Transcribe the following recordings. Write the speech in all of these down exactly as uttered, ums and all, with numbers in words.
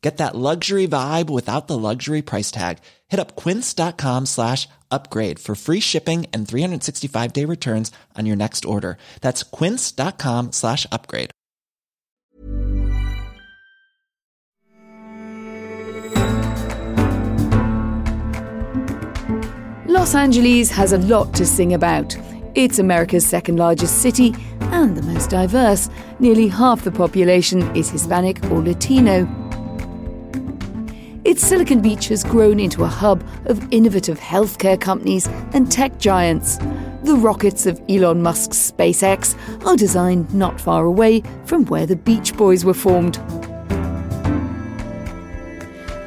Get that luxury vibe without the luxury price tag. Hit up quince.com slash upgrade for free shipping and three sixty-five day returns on your next order. That's quince.com slash upgrade. Los Angeles has a lot to sing about. It's America's second largest city and the most diverse. Nearly half the population is Hispanic or Latino. Its Silicon Beach has grown into a hub of innovative healthcare companies and tech giants. The rockets of Elon Musk's SpaceX are designed not far away from where the Beach Boys were formed.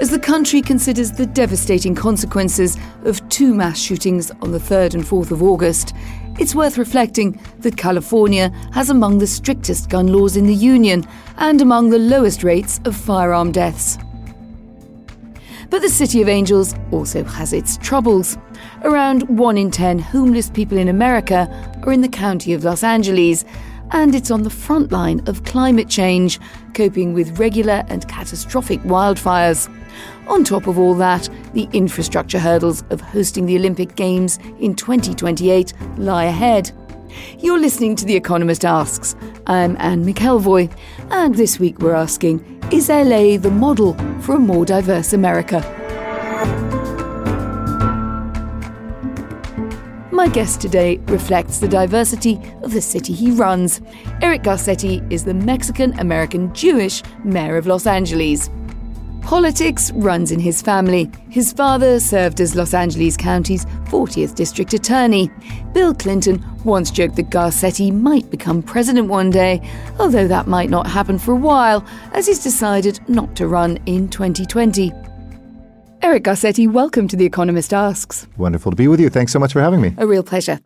As the country considers the devastating consequences of two mass shootings on the third and fourth of August, it's worth reflecting that California has among the strictest gun laws in the Union and among the lowest rates of firearm deaths. But the City of Angels also has its troubles. Around one in ten homeless people in America are in the county of Los Angeles, and it's on the front line of climate change, coping with regular and catastrophic wildfires. On top of all that, the infrastructure hurdles of hosting the Olympic Games in twenty twenty-eight lie ahead. You're listening to The Economist Asks. I'm Anne McElvoy, and this week we're asking, is L A the model for a more diverse America? My guest today reflects the diversity of the city he runs. Eric Garcetti is the Mexican-American Jewish mayor of Los Angeles. Politics runs in his family. His father served as Los Angeles County's fortieth district attorney. Bill Clinton once joked that Garcetti might become president one day, although that might not happen for a while, as he's decided not to run in twenty twenty. Eric Garcetti, welcome to The Economist Asks. Wonderful to be with you. Thanks so much for having me. A real pleasure.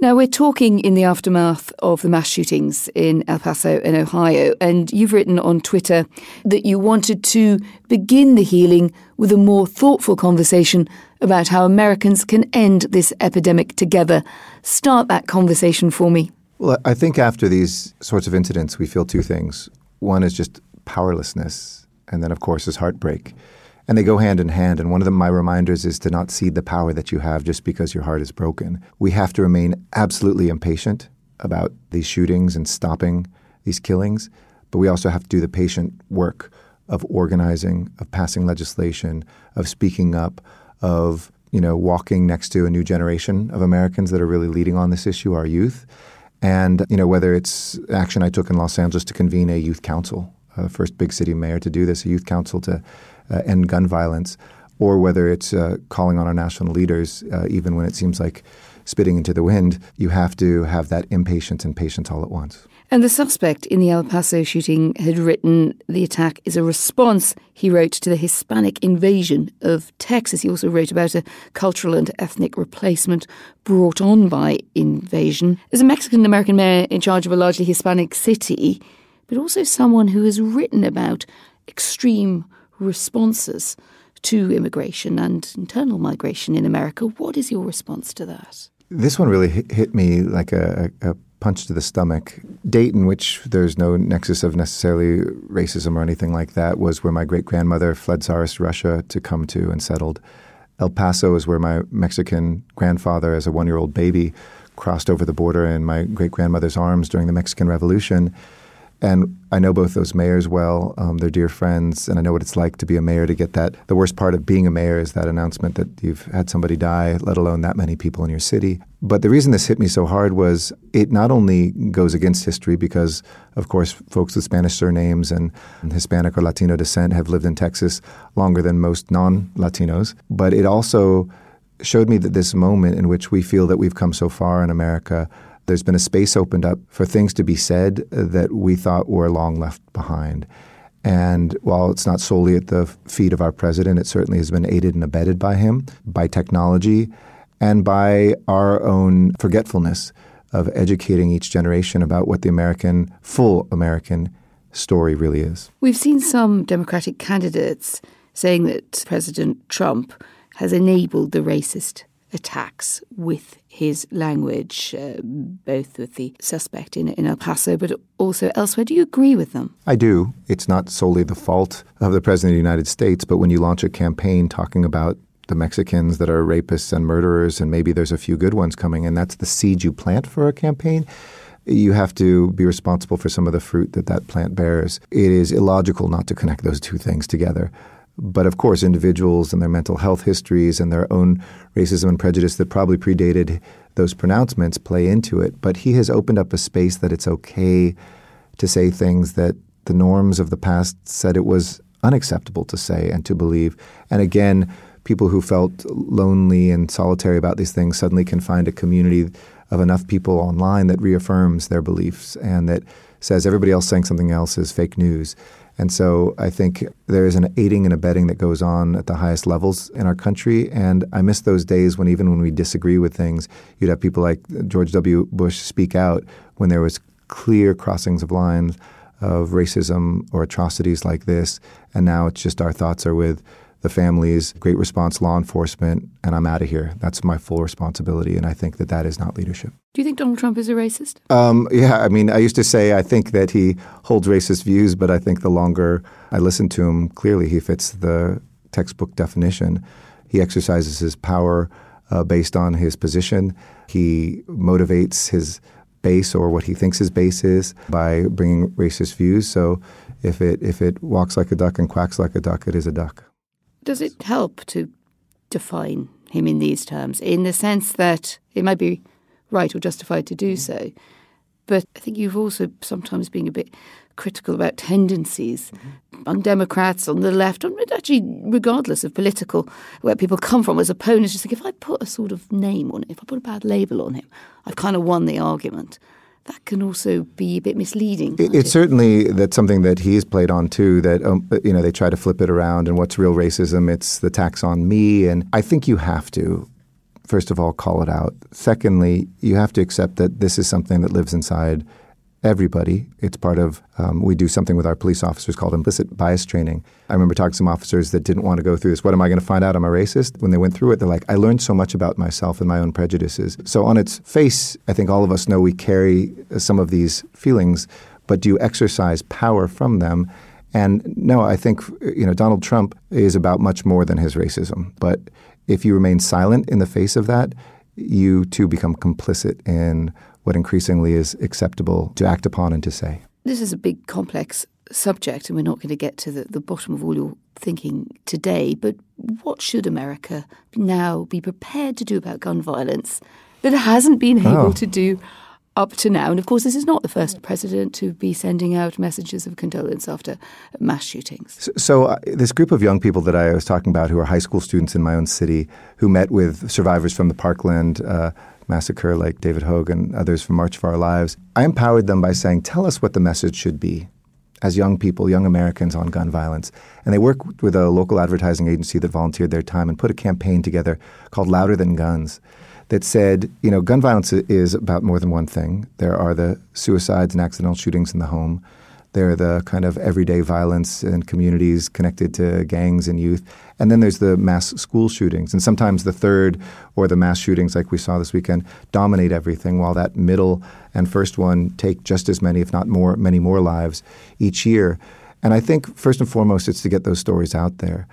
Now, we're talking in the aftermath of the mass shootings in El Paso and Ohio, and you've written on Twitter that you wanted to begin the healing with a more thoughtful conversation about how Americans can end this epidemic together. Start that conversation for me. Well, I think after these sorts of incidents, we feel two things. One is just powerlessness, and then, of course, is heartbreak. And they go hand in hand. And one of them, my reminders, is to not cede the power that you have just because your heart is broken. We have to remain absolutely impatient about these shootings and stopping these killings. But we also have to do the patient work of organizing, of passing legislation, of speaking up, of, you know, walking next to a new generation of Americans that are really leading on this issue, our youth. And, you know, whether it's action I took in Los Angeles to convene a youth council, uh, first big city mayor to do this, a youth council to Uh, end gun violence, or whether it's uh, calling on our national leaders, uh, even when it seems like spitting into the wind, you have to have that impatience and patience all at once. And the suspect in the El Paso shooting had written, the attack is a response, he wrote, to the Hispanic invasion of Texas. He also wrote about a cultural and ethnic replacement brought on by invasion. As a Mexican-American mayor in charge of a largely Hispanic city, but also someone who has written about extreme responses to immigration and internal migration in America. What is your response to that? This one really hit, hit me like a, a punch to the stomach. Dayton, which there's no nexus of necessarily racism or anything like that, was where my great-grandmother fled Tsarist Russia to come to and settled. El Paso is where my Mexican grandfather, as a one-year-old baby, crossed over the border in my great-grandmother's arms during the Mexican Revolution. And I know both those mayors well. Um, they're dear friends. And I know what it's like to be a mayor, to get that. The worst part of being a mayor is that announcement that you've had somebody die, let alone that many people in your city. But the reason this hit me so hard was it not only goes against history because, of course, folks with Spanish surnames and Hispanic or Latino descent have lived in Texas longer than most non-Latinos, but it also showed me that this moment in which we feel that we've come so far in America, there's been a space opened up for things to be said that we thought were long left behind. And while it's not solely at the feet of our president, it certainly has been aided and abetted by him, by technology, and by our own forgetfulness of educating each generation about what the American, full American story really is. We've seen some Democratic candidates saying that President Trump has enabled the racist attacks with his language, uh, both with the suspect in, in El Paso, but also elsewhere. Do you agree with them? I do. It's not solely the fault of the President of the United States, but when you launch a campaign talking about the Mexicans that are rapists and murderers, and maybe there's a few good ones coming, and that's the seed you plant for a campaign, you have to be responsible for some of the fruit that that plant bears. It is illogical not to connect those two things together. But of course, individuals and their mental health histories and their own racism and prejudice that probably predated those pronouncements play into it. But he has opened up a space that it's okay to say things that the norms of the past said it was unacceptable to say and to believe. And again, people who felt lonely and solitary about these things suddenly can find a community of enough people online that reaffirms their beliefs and that says everybody else saying something else is fake news. And so I think there is an aiding and abetting that goes on at the highest levels in our country. And I miss those days when even when we disagree with things, you'd have people like George W. Bush speak out when there was clear crossings of lines of racism or atrocities like this. And now it's just our thoughts are with the families, great response, law enforcement, and I'm out of here. That's my full responsibility, and I think that that is not leadership. Do you think Donald Trump is a racist? Um, yeah, I mean, I used to say I think that he holds racist views, but I think the longer I listen to him, clearly he fits the textbook definition. He exercises his power uh, based on his position. He motivates his base or what he thinks his base is by bringing racist views. So if it if it walks like a duck and quacks like a duck, it is a duck. Does it help to define him in these terms, in the sense that it might be right or justified to do so? But I think you've also sometimes been a bit critical about tendencies mm-hmm. on Democrats, on the left, on actually regardless of political, where people come from as opponents, just think if I put a sort of name on it, if I put a bad label on him, I've kind of won the argument. That can also be a bit misleading. It, it's it? certainly that's something that he's played on too, that, um, you know, they try to flip it around and what's real racism, it's the tax on me. And I think you have to, first of all, call it out. Secondly, you have to accept that this is something that lives inside everybody. It's part of, um, we do something with our police officers called implicit bias training. I remember talking to some officers that didn't want to go through this. What am I going to find out? I'm a racist? When they went through it, they're like, I learned so much about myself and my own prejudices. So on its face, I think all of us know we carry some of these feelings, but do you exercise power from them? And no, I think, you know, Donald Trump is about much more than his racism. But if you remain silent in the face of that, you too become complicit in what increasingly is acceptable to act upon and to say. This is a big, complex subject, and we're not going to get to the, the bottom of all your thinking today. But what should America now be prepared to do about gun violence that it hasn't been able oh. to do up to now? And of course, this is not the first president to be sending out messages of condolence after mass shootings. So, so uh, this group of young people that I was talking about who are high school students in my own city who met with survivors from the Parkland uh, massacre like David Hogg and others from March for Our Lives, I empowered them by saying, tell us what the message should be as young people, young Americans on gun violence. And they worked with a local advertising agency that volunteered their time and put a campaign together called Louder Than Guns that said, you know, gun violence is about more than one thing. There are the suicides and accidental shootings in the home. There are the kind of everyday violence in communities connected to gangs and youth. And then there's the mass school shootings. And sometimes the third or the mass shootings like we saw this weekend dominate everything, while that middle and first one take just as many, if not more, many more lives each year. And I think first and foremost, it's to get those stories out there.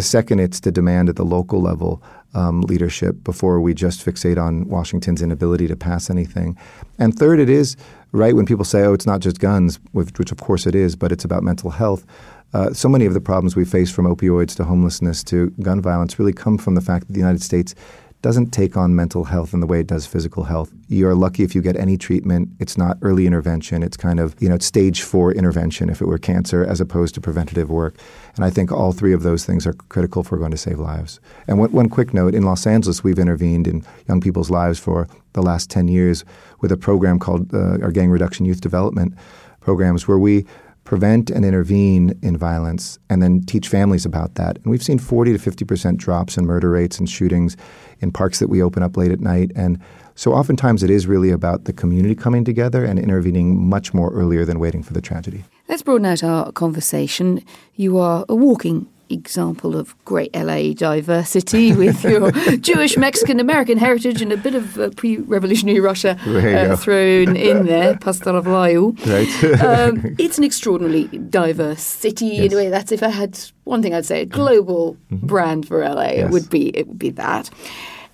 Second, it's to demand at the local level um, leadership before we just fixate on Washington's inability to pass anything. And third, it is right when people say, oh, it's not just guns, which of course it is, but it's about mental health. Uh, so many of the problems we face from opioids to homelessness to gun violence really come from the fact that the United States doesn't take on mental health in the way it does physical health. You're lucky if you get any treatment. It's not early intervention. It's kind of, you know, it's stage four intervention if it were cancer as opposed to preventative work. And I think all three of those things are critical if we're going to save lives. And one, one quick note, in Los Angeles, we've intervened in young people's lives for the last ten years with a program called uh, our Gang Reduction Youth Development Programs, where we prevent and intervene in violence, and then teach families about that. And we've seen forty to fifty percent drops in murder rates and shootings in parks that we open up late at night. And so oftentimes it is really about the community coming together and intervening much more earlier than waiting for the tragedy. Let's broaden out our conversation. You are a walking example of great L A diversity with your Jewish, Mexican, American heritage and a bit of uh, pre-revolutionary Russia uh, thrown in there. Pastaravlayu. Right. um, it's an extraordinarily diverse city. Yes. In a way, that's if I had one thing I'd say, a global mm-hmm. brand for L A, yes. it would be it would be that.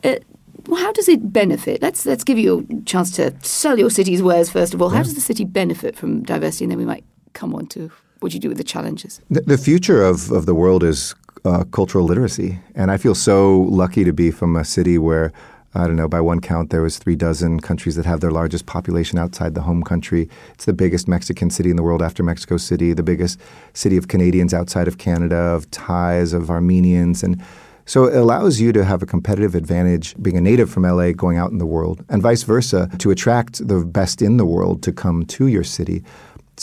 Uh, well, how does it benefit? Let's let's give you a chance to sell your city's wares first of all. Yeah. How does the city benefit from diversity? And then we might come on to what you do with the challenges. The, the future of, of the world is uh, cultural literacy. And I feel so lucky to be from a city where, I don't know, by one count, there was three dozen countries that have their largest population outside the home country. It's the biggest Mexican city in the world after Mexico City, the biggest city of Canadians outside of Canada, of Thais, of Armenians. And so it allows you to have a competitive advantage being a native from L A going out in the world, and vice versa, to attract the best in the world to come to your city.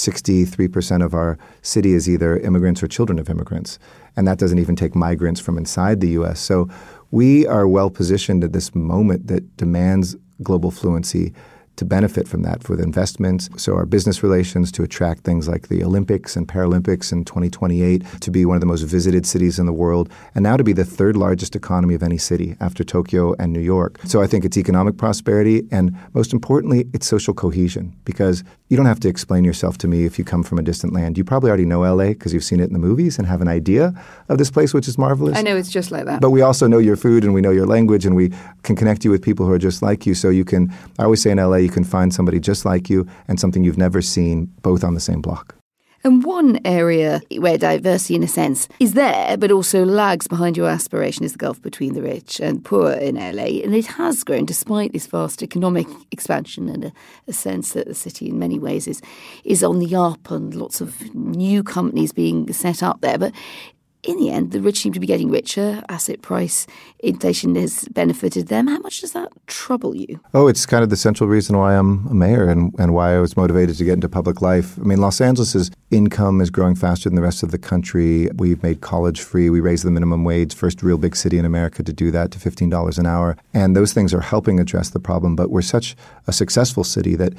sixty-three percent of our city is either immigrants or children of immigrants, and that doesn't even take migrants from inside the U S. So we are well positioned at this moment that demands global fluency to benefit from that for the investments. So our business relations to attract things like the Olympics and Paralympics in twenty twenty-eight, to be one of the most visited cities in the world, and now to be the third largest economy of any city after Tokyo and New York. So I think it's economic prosperity, and most importantly, it's social cohesion, because you don't have to explain yourself to me if you come from a distant land. You probably already know L A because you've seen it in the movies and have an idea of this place, which is marvelous. I know it's just like that. But we also know your food and we know your language, and we can connect you with people who are just like you. So you can, I always say in L A, you can find somebody just like you and something you've never seen, both on the same block. And one area where diversity, in a sense, is there, but also lags behind your aspiration, is the gulf between the rich and poor in L A. And it has grown despite this vast economic expansion and a, a sense that the city in many ways is, is on the up and lots of new companies being set up there. But in the end, the rich seem to be getting richer. Asset price inflation has benefited them. How much does that trouble you? Oh, it's kind of the central reason why I'm a mayor and, and why I was motivated to get into public life. I mean, Los Angeles's income is growing faster than the rest of the country. We've made college free. We raised the minimum wage, first real big city in America to do that, to fifteen dollars an hour. And those things are helping address the problem. But we're such a successful city that,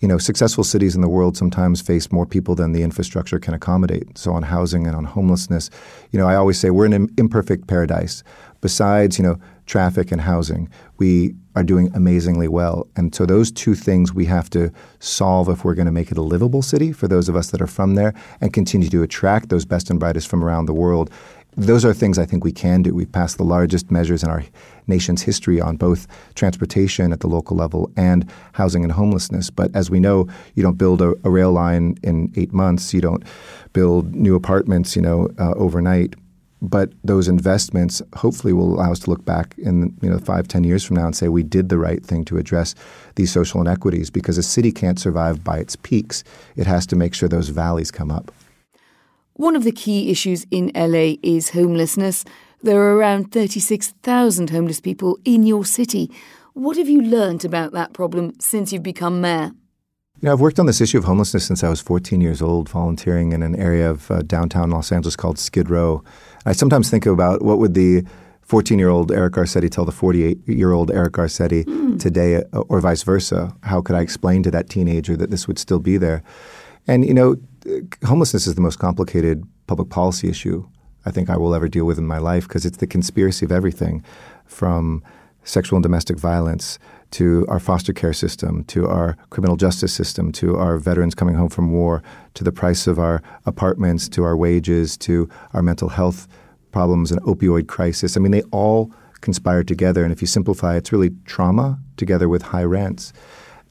you know, successful cities in the world sometimes face more people than the infrastructure can accommodate. So on housing and on homelessness, you know, I always say we're in an imperfect paradise. Besides, you know, traffic and housing, we are doing amazingly well. And so those two things we have to solve if we're going to make it a livable city for those of us that are from there and continue to attract those best and brightest from around the world. Those are things I think we can do. We've passed the largest measures in our nation's history on both transportation at the local level and housing and homelessness. But as we know, you don't build a, a rail line in eight months. You don't build new apartments, you know, uh, overnight. But those investments hopefully will allow us to look back in, you know, five, ten years from now and say we did the right thing to address these social inequities, because a city can't survive by its peaks. It has to make sure those valleys come up. One of the key issues in L A is homelessness. There are around thirty-six thousand homeless people in your city. What have you learned about that problem since you've become mayor? You know, I've worked on this issue of homelessness since I was fourteen years old, volunteering in an area of uh, downtown Los Angeles called Skid Row. I sometimes think about what would the fourteen-year-old Eric Garcetti tell the forty-eight-year-old Eric Garcetti mm. today, or vice versa. How could I explain to that teenager that this would still be there? And, you know, homelessness is the most complicated public policy issue I think I will ever deal with in my life, because it's the conspiracy of everything, from sexual and domestic violence to our foster care system, to our criminal justice system, to our veterans coming home from war, to the price of our apartments, to our wages, to our mental health problems and opioid crisis. I mean, they all conspire together. And if you simplify, it's really trauma together with high rents.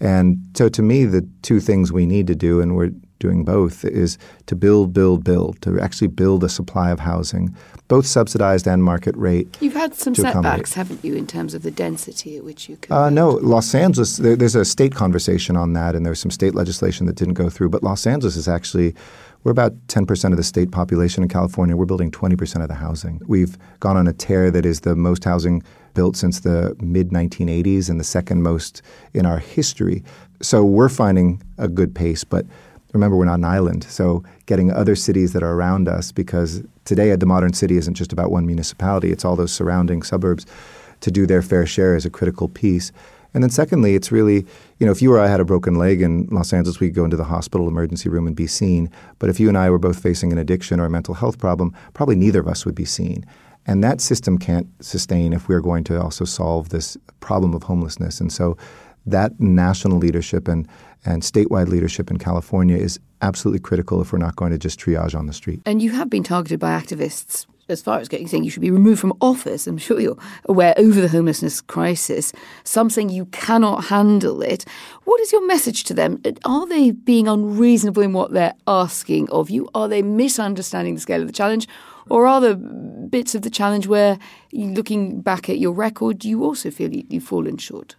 And so to me, the two things we need to do, and we're doing both, is to build, build, build, to actually build a supply of housing, both subsidized and market rate. You've had some setbacks, haven't you, in terms of the density at which you can? Uh, no, Los Angeles, there, there's a state conversation on that, and there's some state legislation that didn't go through. But Los Angeles is actually, we're about ten percent of the state population in California. We're building twenty percent of the housing. We've gone on a tear that is the most housing built since the mid nineteen eighties and the second most in our history. So we're finding a good pace, but remember, we're not an island. So getting other cities that are around us, because today the modern city isn't just about one municipality. It's all those surrounding suburbs, to do their fair share is a critical piece. And then secondly, it's really, you know, if you or I had a broken leg in Los Angeles, we'd go into the hospital emergency room and be seen. But if you and I were both facing an addiction or a mental health problem, probably neither of us would be seen. And that system can't sustain if we're going to also solve this problem of homelessness. And so that national leadership and, and statewide leadership in California is absolutely critical if we're not going to just triage on the street. And you have been targeted by activists as far as getting saying you should be removed from office. I'm sure you're aware, over the homelessness crisis, something you cannot handle it. What is your message to them? Are they being unreasonable in what they're asking of you? Are they misunderstanding the scale of the challenge? Or are there bits of the challenge where, looking back at your record, you also feel you've fallen short?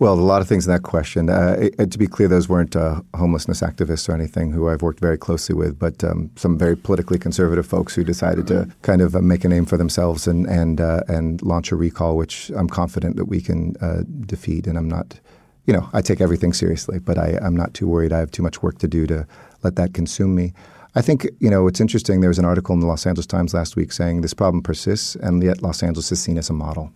Well, a lot of things in that question. Uh, it, to be clear, those weren't uh, homelessness activists or anything who I've worked very closely with, but um, some very politically conservative folks who decided to kind of uh, make a name for themselves and and uh, and launch a recall, which I'm confident that we can uh, defeat. And I'm not, you know, I take everything seriously, but I, I'm not too worried. I have too much work to do to let that consume me. I think, you know, it's interesting. There was an article in the Los Angeles Times last week saying this problem persists, and yet Los Angeles is seen as a model.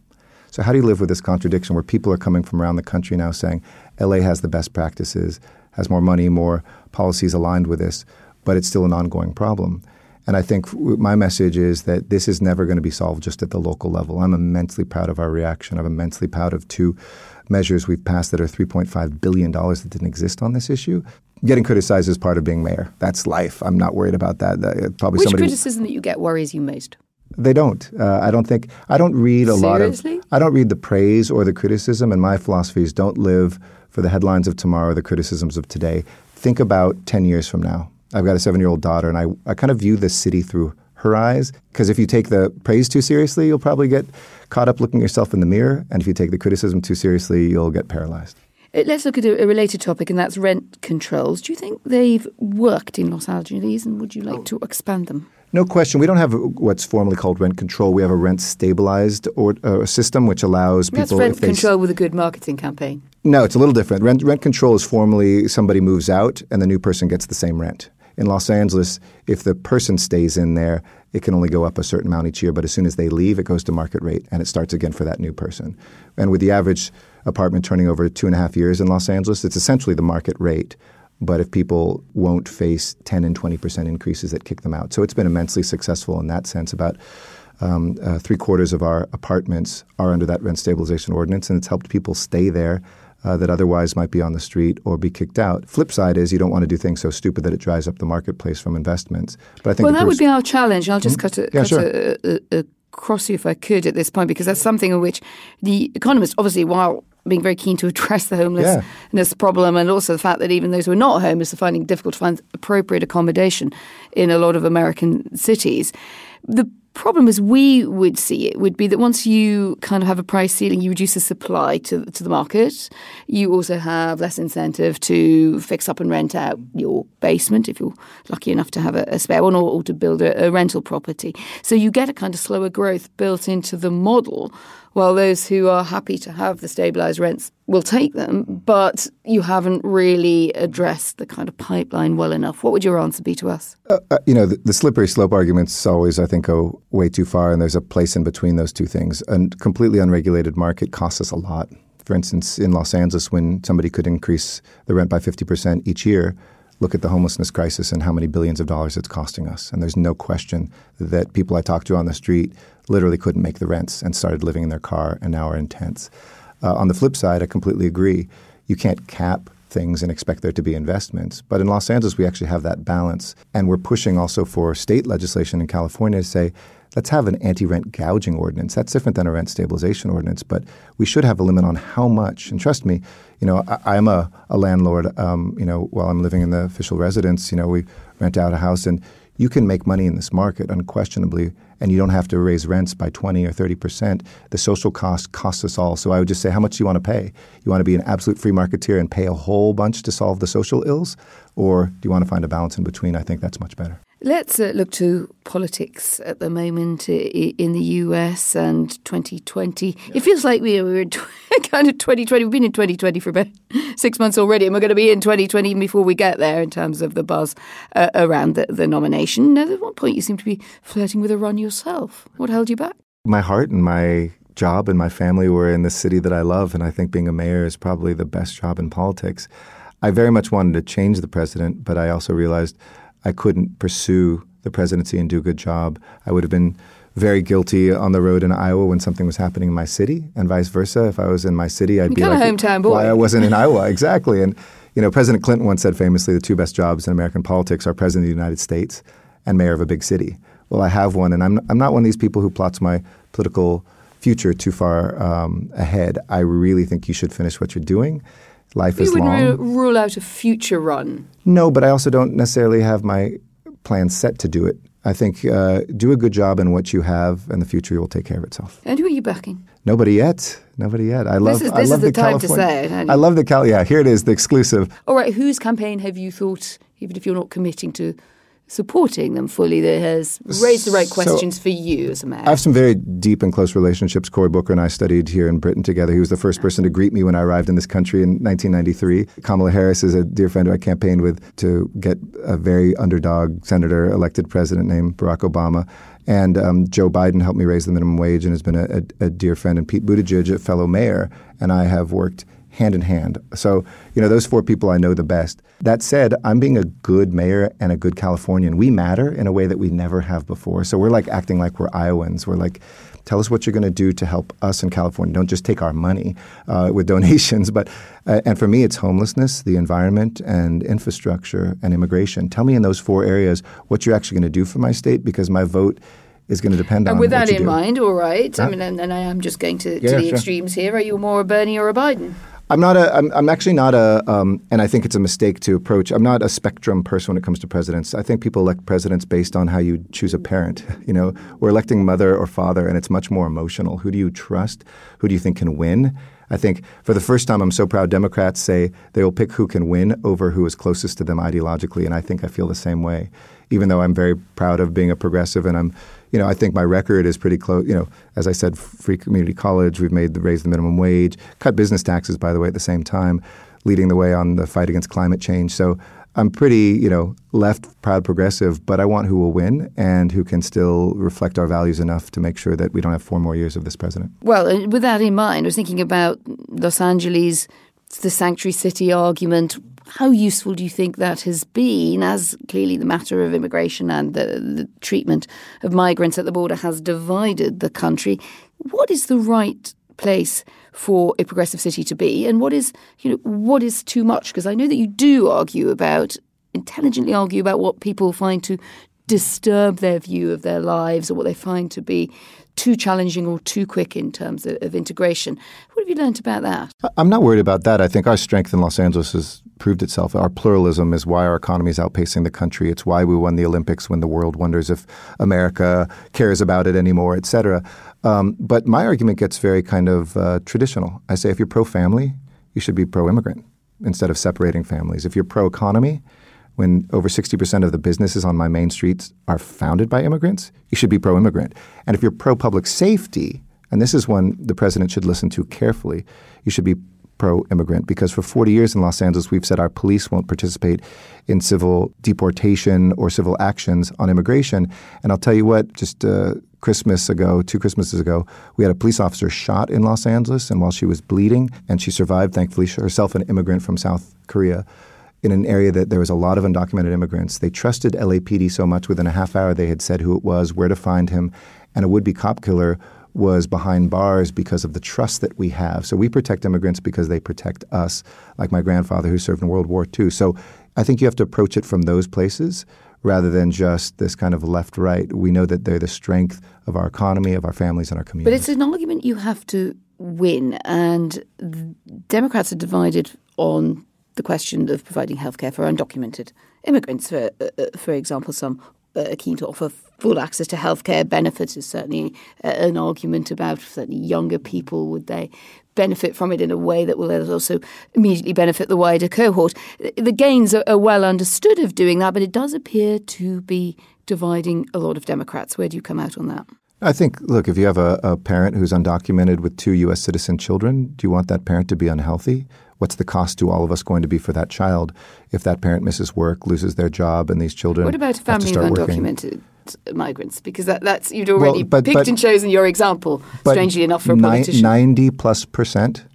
So how do you live with this contradiction where people are coming from around the country now saying L A has the best practices, has more money, more policies aligned with this, but it's still an ongoing problem? And I think my message is that this is never going to be solved just at the local level. I'm immensely proud of our reaction. I'm immensely proud of two measures we've passed that are three point five billion dollars that didn't exist on this issue. Getting criticized is part of being mayor. That's life. I'm not worried about that. that probably Which somebody criticism that you get worries you most? They don't. Uh, I don't think – I don't read a Seriously? lot of – I don't read the praise or the criticism, and my philosophy is don't live for the headlines of tomorrow, the criticisms of today. Think about ten years from now. I've got a seven-year-old daughter, and I, I kind of view this city through her eyes, because if you take the praise too seriously, you'll probably get caught up looking yourself in the mirror, and if you take the criticism too seriously, you'll get paralyzed. Let's look at a related topic, and that's rent controls. Do you think they've worked in Los Angeles, and would you like to expand them? No question. We don't have what's formally called rent control. We have a rent-stabilized or, uh, system, which allows people... That's rent control s- with a good marketing campaign. No, it's a little different. Rent, rent control is formally somebody moves out and the new person gets the same rent. In Los Angeles, if the person stays in there, it can only go up a certain amount each year. But as soon as they leave, it goes to market rate, and it starts again for that new person. And with the average apartment turning over two and a half years in Los Angeles, it's essentially the market rate. But if people won't face ten and twenty percent increases that kick them out. So it's been immensely successful in that sense. About um, uh, three quarters of our apartments are under that rent stabilization ordinance, and it's helped people stay there uh, that otherwise might be on the street or be kicked out. Flip side is you don't want to do things so stupid that it drives up the marketplace from investments. But I think well, that would be our challenge. I'll just mm-hmm. cut, a, yeah, cut sure. a, a, a cross you if I could at this point, because that's something in which The Economist, obviously, while being very keen to address the homelessness yeah. problem, and also the fact that even those who are not homeless are finding it difficult to find appropriate accommodation in a lot of American cities. The problem, as we would see it, would be that once you kind of have a price ceiling, you reduce the supply to, to the market. You also have less incentive to fix up and rent out your basement if you're lucky enough to have a, a spare one, or, or to build a, a rental property. So you get a kind of slower growth built into the model, while those who are happy to have the stabilised rents will take them, but you haven't really addressed the kind of pipeline well enough. What would your answer be to us? Uh, uh, you know, the, the slippery slope arguments always, I think, go way too far, and there's a place in between those two things. A completely unregulated market costs us a lot. For instance, in Los Angeles, when somebody could increase the rent by fifty percent each year, look at the homelessness crisis and how many billions of dollars it's costing us. And there's no question that people I talked to on the street literally couldn't make the rents and started living in their car and now are in tents. Uh, on the flip side, I completely agree. You can't cap things and expect there to be investments. But in Los Angeles, we actually have that balance. And we're pushing also for state legislation in California to say, let's have an anti-rent gouging ordinance. That's different than a rent stabilization ordinance, but we should have a limit on how much. And trust me, you know, I, I'm a, a landlord. Um, you know, while I'm living in the official residence, you know, we rent out a house, and you can make money in this market unquestionably, and you don't have to raise rents by twenty or thirty percent. The social cost costs us all. So I would just say, how much do you want to pay? You want to be an absolute free marketeer and pay a whole bunch to solve the social ills, or do you want to find a balance in between? I think that's much better. Let's uh, look to politics at the moment uh, in the U S and twenty twenty. Yeah. It feels like we were in t- kind of twenty twenty. We've been in twenty twenty for about six months already, and we're going to be in twenty twenty even before we get there in terms of the buzz uh, around the, the nomination. Now, at one point, you seem to be flirting with a run yourself. What held you back? My heart and my job and my family were in the city that I love, and I think being a mayor is probably the best job in politics. I very much wanted to change the president, but I also realized I couldn't pursue the presidency and do a good job. I would have been very guilty on the road in Iowa when something was happening in my city, and vice versa. If I was in my city, I'd be like, hometown boy. Why I wasn't in Iowa. Exactly. And, you know, President Clinton once said famously, the two best jobs in American politics are president of the United States and mayor of a big city. Well, I have one, and I'm, I'm not one of these people who plots my political future too far um, ahead. I really think you should finish what you're doing. Life is long. You wouldn't rule out a future run. No, but I also don't necessarily have my plan set to do it. I think uh, do a good job in what you have, and the future will take care of itself. And who are you backing? Nobody yet. Nobody yet. I love. This is, this I love is the, the time California. To say it. I love the Cal. Yeah, here it is, the exclusive. All right, whose campaign have you thought, even if you're not committing to supporting them fully, that has raised the right questions so, for you as a mayor? I have some very deep and close relationships. Cory Booker and I studied here in Britain together. He was the first person to greet me when I arrived in this country in nineteen ninety-three. Kamala Harris is a dear friend who I campaigned with to get a very underdog senator elected president named Barack Obama. And um, Joe Biden helped me raise the minimum wage and has been a, a, a dear friend. And Pete Buttigieg, a fellow mayor, and I have worked hand in hand. So, you know, those four people I know the best. That said, I'm being a good mayor and a good Californian. We matter in a way that we never have before. So we're like acting like we're Iowans. We're like, tell us what you're going to do to help us in California. Don't just take our money uh, with donations. But uh, and for me, it's homelessness, the environment, and infrastructure and immigration. Tell me in those four areas what you're actually going to do for my state, because my vote is going to depend on what you do. And with that in mind, all right. Huh? I mean, and, and I am just going to, to yeah, the sure. extremes here. Are you more a Bernie or a Biden? I'm not a. I'm, I'm actually not a. Um, and I think it's a mistake to approach. I'm not a spectrum person when it comes to presidents. I think people elect presidents based on how you choose a parent. You know, we're electing mother or father, and it's much more emotional. Who do you trust? Who do you think can win? I think for the first time, I'm so proud Democrats say they will pick who can win over who is closest to them ideologically, and I think I feel the same way. Even though I'm very proud of being a progressive, and I'm, you know, I think my record is pretty close. You know, as I said, free community college, we've made the raise the minimum wage, cut business taxes, by the way, at the same time, leading the way on the fight against climate change. So I'm pretty, you know, left, proud progressive, but I want who will win and who can still reflect our values enough to make sure that we don't have four more years of this president. Well, with that in mind, I was thinking about Los Angeles, the sanctuary city argument. How useful do you think that has been, as clearly the matter of immigration and the, the treatment of migrants at the border has divided the country? What is the right place for a progressive city to be, and what is, you know, what is too much? Because I know that you do argue about, intelligently argue about what people find to disturb their view of their lives or what they find to be too challenging or too quick in terms of, of integration. What have you learned about that? I'm not worried about that. I think our strength in Los Angeles has proved itself. Our pluralism is why our economy is outpacing the country. It's why we won the Olympics when the world wonders if America cares about it anymore, et cetera. Um, but my argument gets very kind of uh, traditional. I say if you're pro-family, you should be pro-immigrant instead of separating families. If you're pro-economy, when over sixty percent of the businesses on my main streets are founded by immigrants, you should be pro-immigrant. And if you're pro-public safety, and this is one the president should listen to carefully, you should be pro-immigrant, because for forty years in Los Angeles, we've said our police won't participate in civil deportation or civil actions on immigration. And I'll tell you what, just uh, Christmas ago, two Christmases ago, we had a police officer shot in Los Angeles, and while she was bleeding, and she survived, thankfully, herself an immigrant from South Korea, in an area that there was a lot of undocumented immigrants. They trusted L A P D so much, within a half hour they had said who it was, where to find him, and a would-be cop killer was behind bars because of the trust that we have. So we protect immigrants because they protect us, like my grandfather who served in World War Two. So I think you have to approach it from those places rather than just this kind of left-right. We know that they're the strength of our economy, of our families, and our communities. But it's an argument you have to win, and Democrats are divided on the question of providing healthcare for undocumented immigrants, for, uh, for example. Some are uh, keen to offer full access to healthcare benefits. Is certainly uh, an argument about certainly younger people. Would they benefit from it in a way that will also immediately benefit the wider cohort. The gains are well understood of doing that, but it does appear to be dividing a lot of Democrats. Where do you come out on that? I think, look, if you have a, a parent who's undocumented with two U S citizen children, do you want that parent to be unhealthy? What's the cost to all of us going to be for that child if that parent misses work, loses their job, and these children have to start working? What about a family of undocumented migrants? Because that, that's you'd already well, but, picked but, and chosen your example, strangely enough, for a politician. ninety plus percent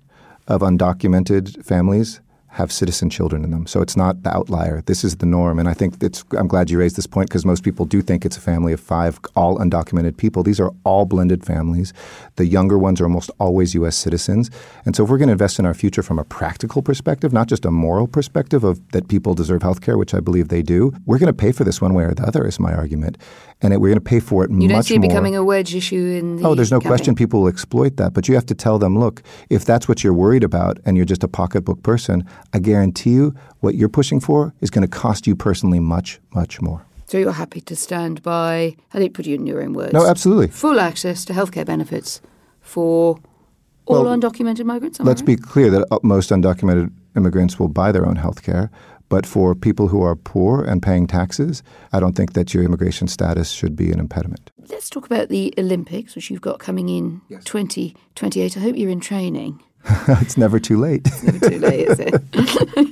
of undocumented families have citizen children in them. So it's not the outlier. This is the norm. And I think it's, I'm glad you raised this point, because most people do think it's a family of five, all undocumented people. These are all blended families. The younger ones are almost always U S citizens. And so if we're going to invest in our future from a practical perspective, not just a moral perspective of that people deserve health care, which I believe they do, we're going to pay for this one way or the other is my argument. And it, we're going to pay for it much more. You don't see it becoming a wedge issue in the Oh, there's no campaign. question people will exploit that. But you have to tell them, look, if that's what you're worried about and you're just a pocketbook person, I guarantee you what you're pushing for is going to cost you personally much, much more. So you're happy to stand by, I didn't put you in your own words. No, absolutely. Full access to healthcare benefits for all well, undocumented migrants? Let's right? be clear that most undocumented immigrants will buy their own healthcare. But for people who are poor and paying taxes, I don't think that your immigration status should be an impediment. Let's talk about the Olympics, which you've got coming in yes. twenty twenty-eight. I hope you're in training. It's never too late. It's never too late, is it?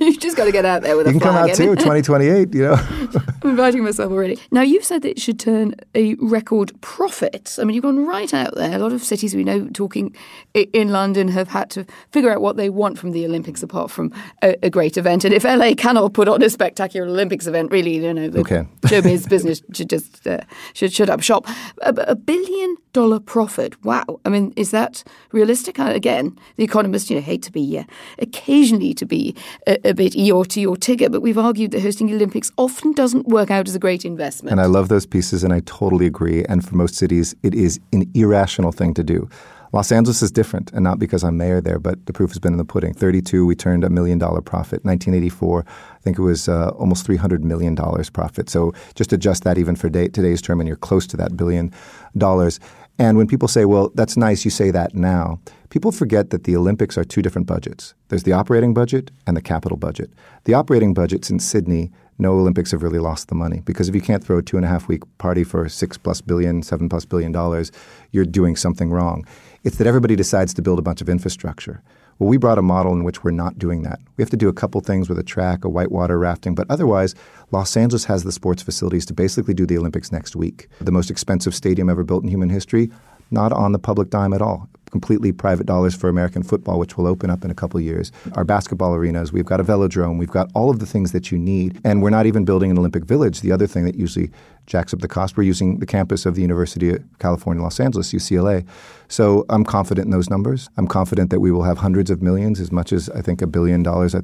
You've just got to get out there with you a flag. You can come out too, twenty twenty-eight, you know. I'm inviting myself already. Now, you've said that it should turn a record profit. I mean, you've gone right out there. A lot of cities we know talking in London have had to figure out what they want from the Olympics apart from a, a great event. And if L A cannot put on a spectacular Olympics event, really, you know, the okay. showbiz business should just uh, should shut up shop. A, a billion dollar profit. Wow. I mean, is that realistic? Again, the economy You know, hate to be uh, occasionally to be a, a bit eorty or Tigger, but we've argued that hosting the Olympics often doesn't work out as a great investment. And I love those pieces, and I totally agree. And for most cities, it is an irrational thing to do. Los Angeles is different, and not because I'm mayor there, but the proof has been in the pudding. thirty-two, we turned a million-dollar profit. nineteen eighty-four, I think it was uh, almost three hundred million dollars profit. So just adjust that even for day, today's term, and you're close to that billion dollars. And when people say, well, that's nice, you say that now, people forget that the Olympics are two different budgets. There's the operating budget and the capital budget. The operating budget's in Sydney. No Olympics have really lost the money, because if you can't throw a two-and-a-half-week party for six-plus billion, seven-plus billion dollars, you're doing something wrong. It's that everybody decides to build a bunch of infrastructure. Well, we brought a model in which we're not doing that. We have to do a couple things with a track, a whitewater rafting, but otherwise, Los Angeles has the sports facilities to basically do the Olympics next week. The most expensive stadium ever built in human history, not on the public dime at all. Completely private dollars for American football, which will open up in a couple years. Our basketball arenas, we've got a velodrome, we've got all of the things that you need. And we're not even building an Olympic village. The other thing that usually jacks up the cost, we're using the campus of the University of California, Los Angeles, U C L A. So I'm confident in those numbers. I'm confident that we will have hundreds of millions, as much as I think a billion dollars.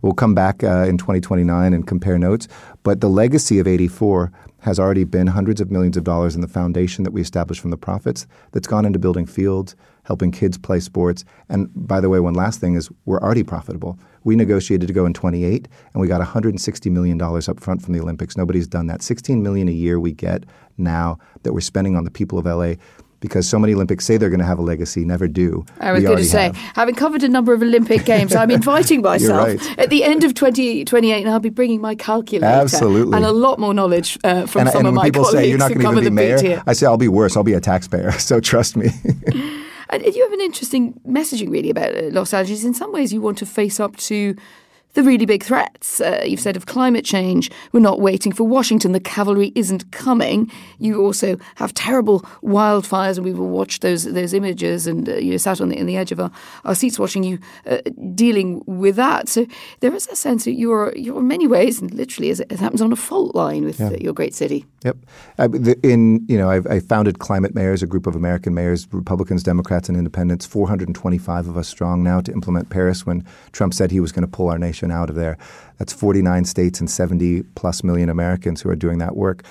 We'll come back uh, in twenty twenty-nine and compare notes. But the legacy of eighty-four has already been hundreds of millions of dollars in the foundation that we established from the profits that's gone into building fields, helping kids play sports. And by the way, one last thing is we're already profitable. We negotiated to go in twenty-eight, and we got one hundred sixty million dollars up front from the Olympics. Nobody's done that. sixteen million dollars a year we get now that we're spending on the people of L A, because so many Olympics say they're going to have a legacy, never do. I was going to say, have. having covered a number of Olympic Games, I'm inviting myself right. at the end of twenty twenty-eight, and I'll be bringing my calculator Absolutely. and a lot more knowledge uh, from and, some and of my colleagues say, You're not who come even be mayor. Here. I say, I'll be worse. I'll be a taxpayer, so trust me. And you have an interesting messaging, really, about Los Angeles. In some ways, you want to face up to the really big threats. Uh, you've said of climate change, we're not waiting for Washington. The cavalry isn't coming. You also have terrible wildfires, and we will watch those those images and uh, you know, sat on the, in the edge of our, our seats watching you uh, dealing with that. So there is a sense that you're, you're in many ways, and literally as it happens, on a fault line with yeah. your great city. Yep. I, the, in you know, I've, I founded Climate Mayors, a group of American mayors, Republicans, Democrats, and Independents, four hundred twenty-five of us strong now, to implement Paris when Trump said he was going to pull our nation out of there. That's forty-nine states and seventy plus million Americans who are doing that work.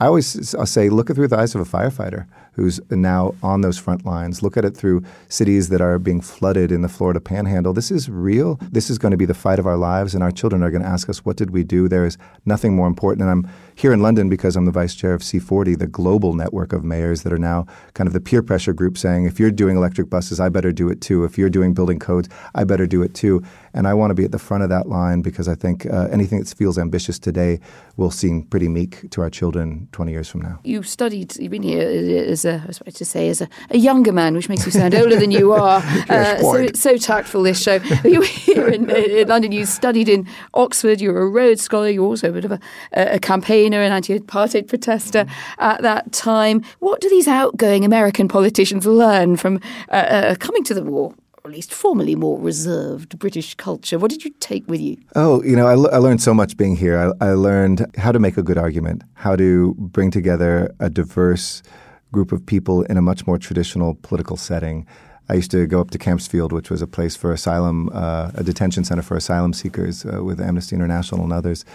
I always I'll say, look through the eyes of a firefighter who's now on those front lines. Look at it through cities that are being flooded in the Florida panhandle. This is real. This is going to be the fight of our lives, and our children are going to ask us, what did we do? There is nothing more important. And I'm here in London because I'm the vice chair of C forty, the global network of mayors that are now kind of the peer pressure group saying, if you're doing electric buses, I better do it too. If you're doing building codes, I better do it too. And I want to be at the front of that line because I think uh, anything that feels ambitious today will seem pretty meek to our children twenty years from now. You've studied, you've been here as a, I was about to say, as a, a younger man, which makes you sound older than you are. Uh, so, so tactful, this show. You were here in, in London, you studied in Oxford, you were a Rhodes Scholar, you were also a bit of a, a campaigner, an anti-apartheid protester mm-hmm. at that time. What do these outgoing American politicians learn from uh, uh, coming to the war? Or at least formerly more reserved British culture? What did you take with you? Oh, you know, I, l- I learned so much being here. I, I learned how to make a good argument, how to bring together a diverse group of people in a much more traditional political setting. I used to go up to Campsfield, which was a place for asylum, uh, a detention center for asylum seekers uh, with Amnesty International and others.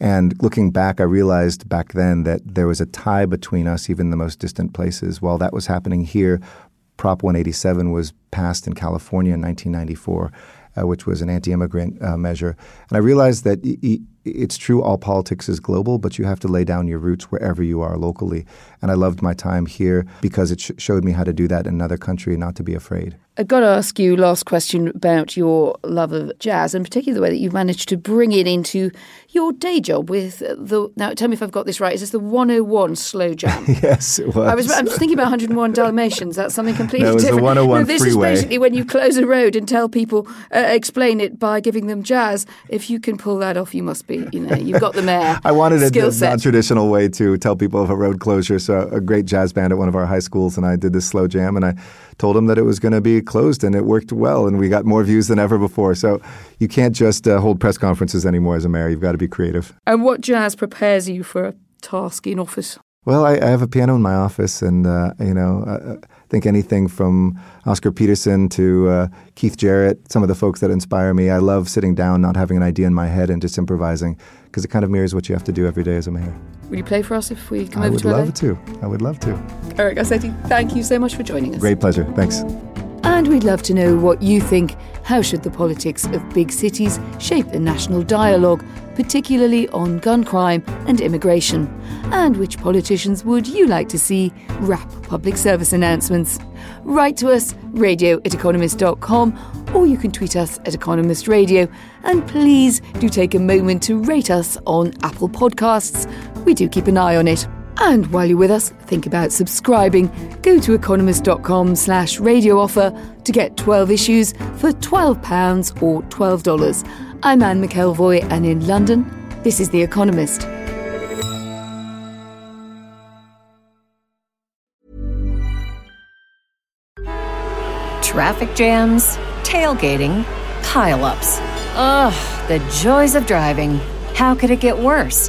And looking back, I realized back then that there was a tie between us, even the most distant places. While that was happening here, Prop one eighty-seven was passed in California in nineteen ninety-four, uh, which was an anti-immigrant uh, measure. And I realized that e- e- it's true all politics is global, but you have to lay down your roots wherever you are locally. And I loved my time here because it sh- showed me how to do that in another country and not to be afraid. I've got to ask you last question about your love of jazz, and particularly the way that you've managed to bring it into your day job with the... Now, tell me if I've got this right. Is this the one oh one slow jam? Yes, it was. I was I'm thinking about one oh one Dalmatians. That's something completely different. No, it was the one oh one no, this freeway. This is basically when you close a road and tell people, uh, explain it by giving them jazz. If you can pull that off, you must be, you know, you've got the mayor. I wanted a non-traditional way to tell people of a road closure. So a great jazz band at one of our high schools and I did this slow jam, and I told them that it was going to be closed, and it worked well, and we got more views than ever before. So you can't just uh, hold press conferences anymore as a mayor. You've got to be creative. And what jazz prepares you for a task in office? Well, I, I have a piano in my office, and uh, you know, I, I think anything from Oscar Peterson to uh, Keith Jarrett, some of the folks that inspire me. I love sitting down, not having an idea in my head, and just improvising, because it kind of mirrors what you have to do every day as a mayor. Will you play for us if we come I over to L A? I would love to. I would love to. Eric Garcetti, thank you so much for joining us. Great pleasure. Thanks. And we'd love to know what you think. How should the politics of big cities shape the national dialogue, particularly on gun crime and immigration? And which politicians would you like to see wrap public service announcements? Write to us, radio at economist dot com, or you can tweet us at Economist Radio. And please do take a moment to rate us on Apple Podcasts. We do keep an eye on it. And while you're with us, think about subscribing. Go to economist.com slash radio offer to get twelve issues for twelve pounds or twelve dollars. I'm Anne McElvoy, and in London, this is The Economist. Traffic jams, tailgating, pile-ups. Ugh, the joys of driving. How could it get worse?